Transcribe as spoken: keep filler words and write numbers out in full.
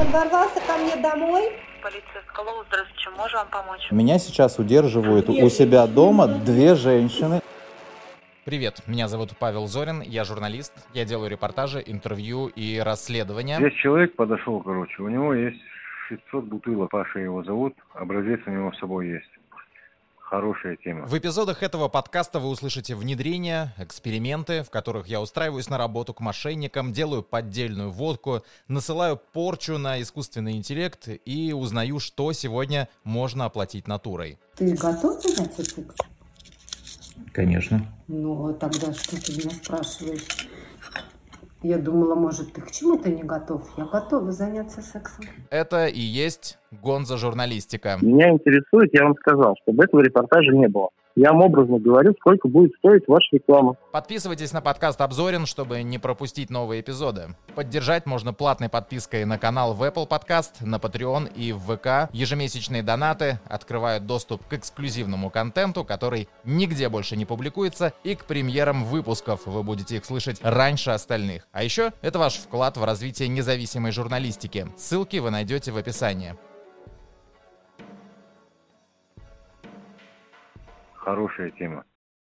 Он ворвался ко мне домой. Полиция Скалова, здравствуйте, чем можем вам помочь? Меня сейчас удерживают две у женщины. себя дома две женщины. Привет, меня зовут Павел Зорин, я журналист, я делаю репортажи, интервью и расследования. Здесь человек подошел, короче, у него есть шестьсот бутылок, Паша его зовут, образец у него с собой есть. Хорошая тема. В эпизодах этого подкаста вы услышите внедрения, эксперименты, в которых я устраиваюсь на работу к мошенникам, делаю поддельную водку, насылаю порчу на искусственный интеллект и узнаю, что сегодня можно оплатить натурой. Ты готов заняться сексом? Конечно. Ну, тогда что ты меня спрашиваешь? Я думала, может, ты к чему-то не готов. Я готова заняться сексом. Это и есть гонза-журналистика. Меня интересует, я вам сказал, чтобы этого репортажа не было. Я вам образно говорю, сколько будет стоить ваша реклама. Подписывайтесь на подкаст «Обзорин», чтобы не пропустить новые эпизоды. Поддержать можно платной подпиской на канал в Apple Podcast, на Patreon и в ВК. Ежемесячные донаты открывают доступ к эксклюзивному контенту, который нигде больше не публикуется, и к премьерам выпусков. Вы будете их слышать раньше остальных. А еще это ваш вклад в развитие независимой журналистики. Ссылки вы найдете в описании. Хорошая тема.